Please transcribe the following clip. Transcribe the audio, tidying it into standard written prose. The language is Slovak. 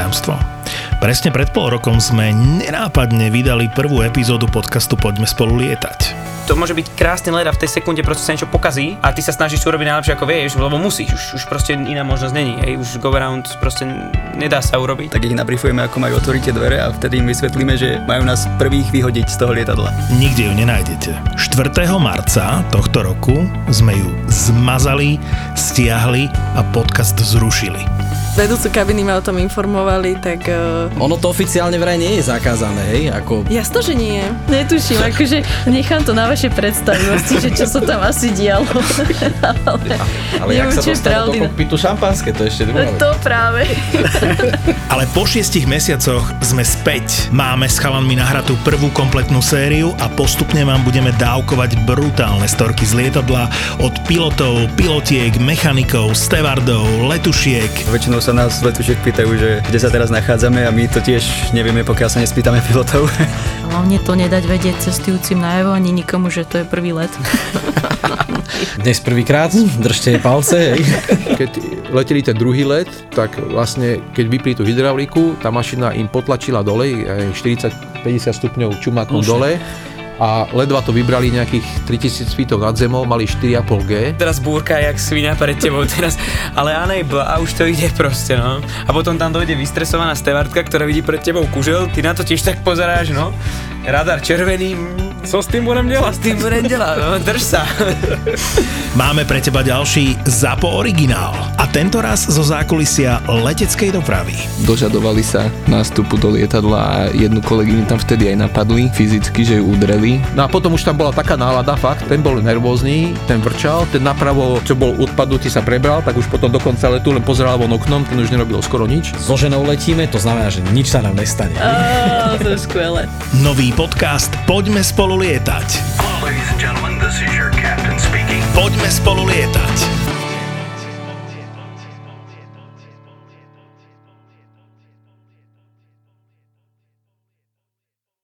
tajomstvo. Presne pred pol rokom sme nenápadne vydali prvú epizódu podcastu Poďme spolu lietať. To môže byť krásny let a v tej sekunde proste sa niečo pokazí a ty sa snažíš urobiť najlepšie ako vieš, lebo musíš, už proste iná možnosť není, hej, už go around proste nedá sa urobiť. Tak ich nabriefujeme, ako majú otvoriť tie dvere a vtedy im vysvetlíme, že majú nás prvých vyhodiť z toho lietadla. Nikde ju nenájdete. 4. marca tohto roku sme ju zmazali, stiahli a podcast zrušili. Vedúcu kabiny ma o tom informovali, tak... Ono to oficiálne vraj nie je zakázané, hej? Ako... Jasno, že nie. Netuším, akože nechám to na vašej predstavivosti, že čo sa tam asi dialo. Ale jak sa dostalo do kokpitu šampanské, to ešte druhá vec. To práve. Ale po 6 mesiacoch sme späť. Máme s chalanmi nahratú prvú kompletnú sériu a postupne vám budeme dávkovať brutálne storky z lietadla od pilotov, pilotiek, mechanikov, stevardov, letušiek. Väčšinou sa nás letušiek pýtajú, že kde sa teraz nachádzame a my to tiež nevieme, pokiaľ sa nespýtame pilotov. Hlavne to nedať vedieť cestujúcim najavo ani nikomu, že to je prvý let. Dnes prvýkrát, držte palce. Hej. Keď leteli ten druhý let, tak vlastne keď vypli tú hydrauliku, tá mašina im potlačila dole, 40-50 stupňov čumákom dole. A ledva to vybrali nejakých 3000 feetov nad zemou, mali 4,5G. Teraz búrka jak svinia pred tebou teraz, ale a už to ide proste, no. A potom tam dojde vystresovaná stevardka, ktorá vidí pred tebou kužel, ty na to tiež tak pozeráš, no. Radar červený, co s tým budem delať? No, drž sa. Máme pre teba ďalší ZAPO Originál. A tento raz zo zákulisia leteckej dopravy. Dožadovali sa nástupu do lietadla a jednu kolegyňu tam vtedy aj napadli, fyzicky, že ju udreli. No a potom už tam bola taká nálada, fakt, ten bol nervózny, ten vrčal, ten napravo, čo bol odpadnutý, sa prebral, tak už potom do konca letu len pozeral von oknom, ten už nerobil skoro nič. So ženou letíme, to znamená, že nič sa nám nestane. To je skvelé. Nový podcast Poďme spolu lietať. Poďme spolu lietať.